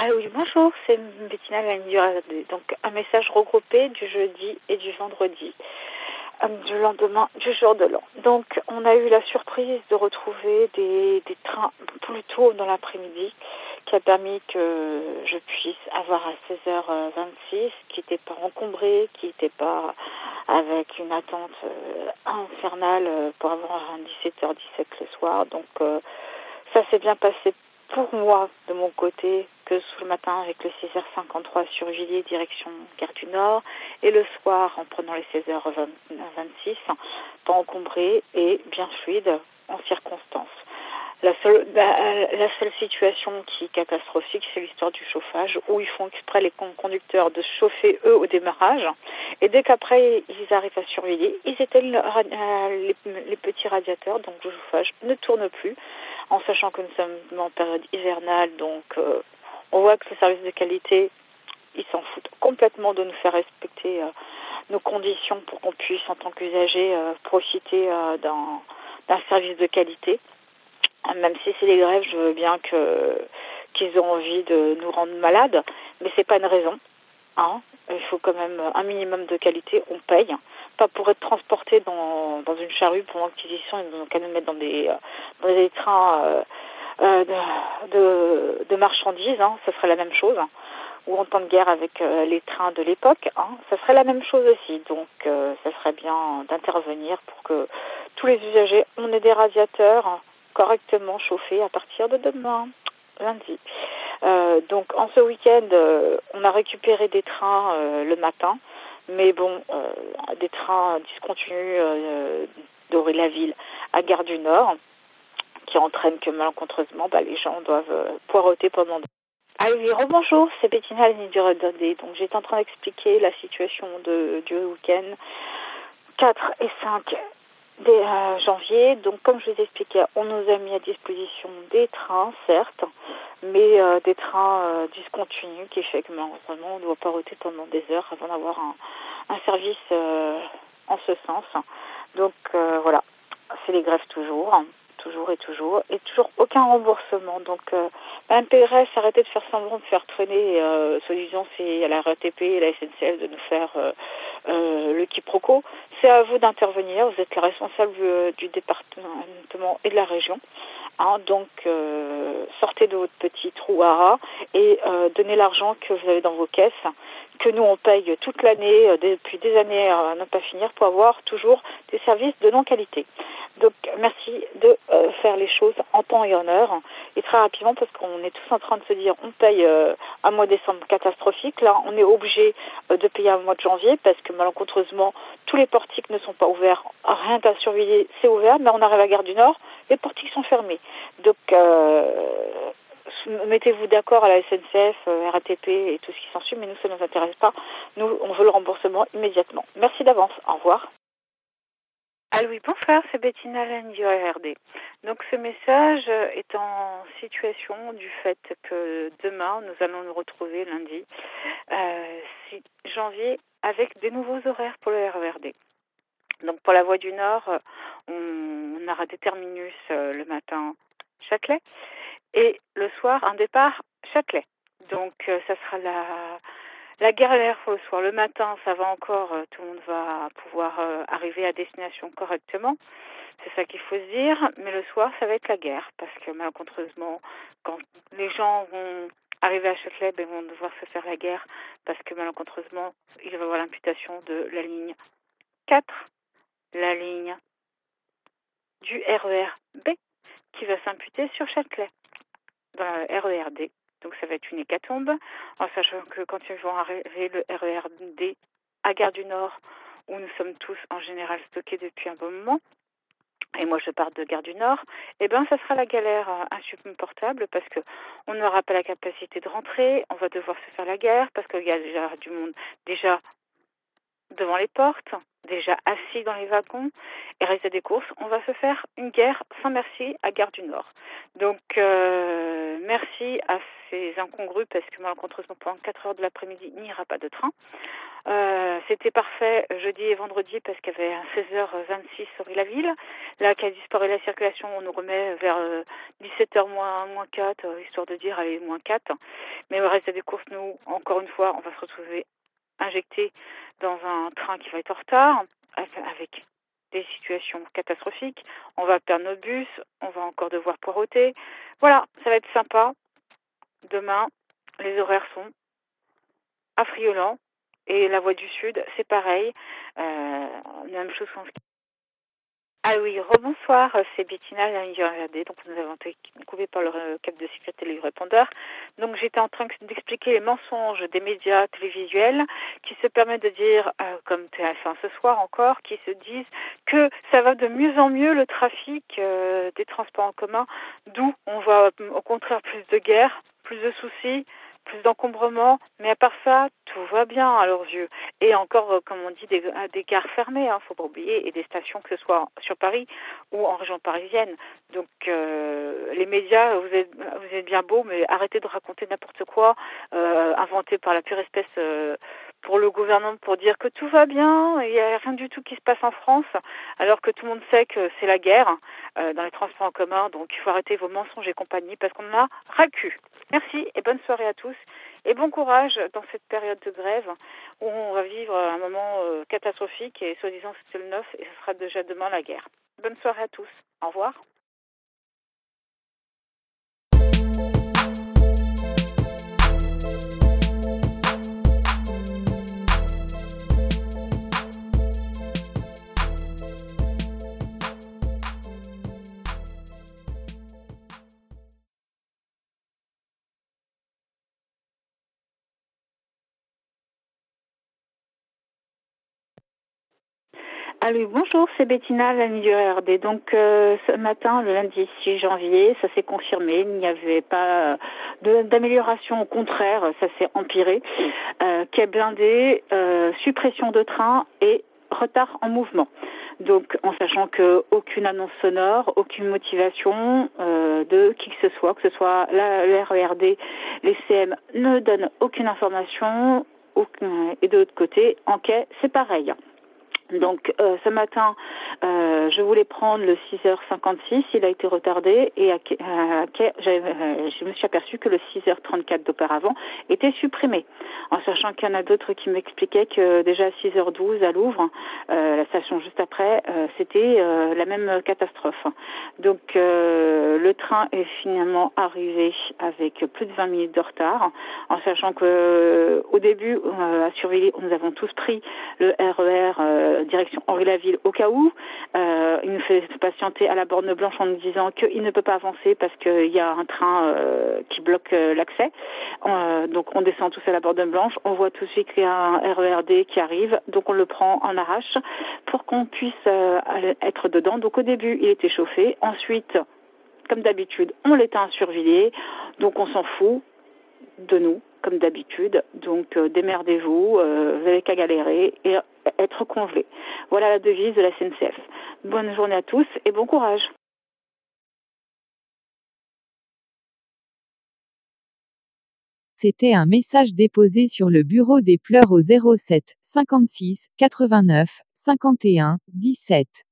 Ah oui, bonjour, c'est Bettina Landiradé. Donc, un message regroupé du jeudi et du vendredi, du lendemain du jour de l'an. Donc, on a eu la surprise de retrouver des trains plus tôt dans l'après-midi, qui a permis que je puisse avoir à 16h26, qui n'était pas encombré, qui n'était pas avec une attente infernale pour avoir un 17h17 le soir. Donc, ça s'est bien passé pour moi, de mon côté, que sous le matin avec le 16h53 sur Gilly, direction Gare du Nord, et le soir en prenant les 16h26, pas encombré et bien fluide en circonstance. La seule situation qui est catastrophique, c'est l'histoire du chauffage, où ils font exprès les conducteurs de chauffer eux au démarrage, et dès qu'après ils arrivent à surveiller, ils éteignent les petits radiateurs, donc le chauffage ne tourne plus, en sachant que nous sommes en période hivernale, donc on voit que le service de qualité, ils s'en foutent complètement de nous faire respecter nos conditions pour qu'on puisse, en tant qu'usagers, profiter d'un service de qualité. Même si c'est les grèves, je veux bien qu'ils aient envie de nous rendre malades, mais c'est pas une raison. Hein. Il faut quand même un minimum de qualité, on paye. Pas pour être transporté dans une charrue pendant qu'ils y sont, ils n'ont qu'à nous mettre dans des trains de marchandises, hein. Ça serait la même chose. Hein. Ou en temps de guerre avec les trains de l'époque, hein. Ça serait la même chose aussi. Donc, ça serait bien d'intervenir pour que tous les usagers, on ait des radiateurs, hein, correctement chauffé à partir de demain, lundi. Donc, en ce week-end, on a récupéré des trains le matin, mais bon, des trains discontinus d'Orry-la-Ville à Gare du Nord, qui entraînent que malencontreusement, les gens doivent poireauter pendant... Ah oui, rebonjour, c'est Bettina Landiradé. Donc, j'étais en train d'expliquer la situation du week-end 4 et 5... dès janvier, donc comme je vous expliquais, on nous a mis à disposition des trains, certes, mais des trains discontinus, qui fait que malheureusement on doit poireauter pendant des heures avant d'avoir un service en ce sens. Donc voilà, c'est les grèves toujours, et toujours aucun remboursement. Donc la MPRS arrêtait de faire semblant de faire traîner, soi-disant c'est à la RATP et la SNCF de nous faire le quiproquo. C'est à vous d'intervenir, vous êtes les responsables du département et de la région. Hein, donc sortez de votre petit trou à rats et donnez l'argent que vous avez dans vos caisses, que nous on paye toute l'année, depuis des années à ne pas finir, pour avoir toujours des services de non-qualité. Donc merci de faire les choses en temps et en heure, et très rapidement, parce qu'on est tous en train de se dire on paye un mois de décembre catastrophique, là on est obligé de payer un mois de janvier, parce que malencontreusement tous les portiques ne sont pas ouverts, rien à surveiller, c'est ouvert, mais on arrive à Gare du Nord, les portiques sont fermés. Donc mettez-vous d'accord à la SNCF, RATP et tout ce qui s'ensuit, mais nous ça ne nous intéresse pas, nous on veut le remboursement immédiatement. Merci d'avance, au revoir. Ah oui, bonsoir, c'est Bettina Landiradé. Donc ce message est en situation du fait que demain, nous allons nous retrouver lundi, 6 janvier, avec des nouveaux horaires pour le RERD. Donc pour la voie du Nord, on aura des terminus le matin Châtelet et le soir un départ Châtelet. Donc ça sera la galère au soir. Le matin, ça va encore, tout le monde va pouvoir arriver à destination correctement. C'est ça qu'il faut se dire. Mais le soir, ça va être la guerre. Parce que malencontreusement, quand les gens vont arriver à Châtelet, ils vont devoir se faire la guerre. Parce que malencontreusement, il va y avoir l'imputation de la ligne 4, la ligne du RER B, qui va s'imputer sur Châtelet, dans le RERD. Donc ça va être une hécatombe, en sachant que quand ils vont arriver le RERD à Gare du Nord, où nous sommes tous en général stockés depuis un bon moment, et moi je pars de Gare du Nord, ça sera la galère insupportable, parce que on n'aura pas la capacité de rentrer, on va devoir se faire la guerre, parce qu'il y a déjà du monde déjà devant les portes, déjà assis dans les wagons, et résultat des courses, on va se faire une guerre sans merci à Gare du Nord. Donc, merci à ces incongrus, parce que malencontreusement, pendant 4 heures de l'après-midi, il n'y aura pas de train. C'était parfait jeudi et vendredi, parce qu'il y avait 16h26 sur Orry-la-Ville. Là, qui a disparu la circulation, on nous remet vers 17h moins 4, histoire de dire, allez, moins 4. Mais au reste des courses, nous, encore une fois, on va se retrouver injecté dans un train qui va être en retard, avec des situations catastrophiques, on va perdre notre bus, on va encore devoir poireauter. Voilà, ça va être sympa. Demain, les horaires sont affriolants et la voie du Sud, c'est pareil. La même chose qu'en ski. Ah oui, rebonsoir, c'est Bettina Landiradé, donc nous avons été coupés par le câble de sécurité et le répondeur. Donc j'étais en train d'expliquer les mensonges des médias télévisuels qui se permettent de dire, comme TF1 ce soir encore, qui se disent que ça va de mieux en mieux le trafic des transports en commun, d'où on voit au contraire plus de guerre, plus de soucis, plus d'encombrement, mais à part ça, tout va bien à leurs yeux. Et encore, comme on dit, des gares fermées, faut pas oublier, et des stations, que ce soit sur Paris ou en région parisienne. Donc, les médias, vous êtes bien beaux, mais arrêtez de raconter n'importe quoi, inventé par la pure espèce pour le gouvernement, pour dire que tout va bien, il n'y a rien du tout qui se passe en France, alors que tout le monde sait que c'est la guerre dans les transports en commun. Donc, il faut arrêter vos mensonges et compagnie, parce qu'on en a ras-le-cul. Merci et bonne soirée à tous. Et bon courage dans cette période de grève où on va vivre un moment catastrophique et soi-disant c'était le 9 et ce sera déjà demain la guerre. Bonne soirée à tous. Au revoir. Allô, bonjour, c'est Bettina Landiradé. Donc ce matin, le lundi 6 janvier, ça s'est confirmé, il n'y avait pas d'amélioration, au contraire, ça s'est empiré. Quai blindé, suppression de train et retard en mouvement. Donc, en sachant que aucune annonce sonore, aucune motivation de qui que ce soit la RERD, les CM ne donnent aucune information. Et de l'autre côté, en quai, c'est pareil. Donc ce matin, je voulais prendre le 6h56, il a été retardé et à quai, je me suis aperçue que le 6h34 d'auparavant était supprimé. En sachant qu'il y en a d'autres qui m'expliquaient que déjà à 6h12 à Louvre, la station juste après, c'était la même catastrophe. Donc le train est finalement arrivé avec plus de 20 minutes de retard, en sachant que au début, à Survilly, nous avons tous pris le RER direction Orry-la-Ville au cas où. Il nous fait patienter à la borne blanche en nous disant qu'il ne peut pas avancer parce qu'il y a un train qui bloque l'accès. Donc on descend tous à la borne blanche, on voit tout de suite qu'il y a un RERD qui arrive, donc on le prend en arrache pour qu'on puisse être dedans. Donc au début, il était chauffé. Ensuite, comme d'habitude, on l'éteint à Survilliers. Donc on s'en fout de nous, comme d'habitude. Donc démerdez-vous, vous n'avez qu'à galérer et être congelé. Voilà la devise de la SNCF. Bonne journée à tous et bon courage. C'était un message déposé sur le bureau des pleurs au 07 56 89 51 17.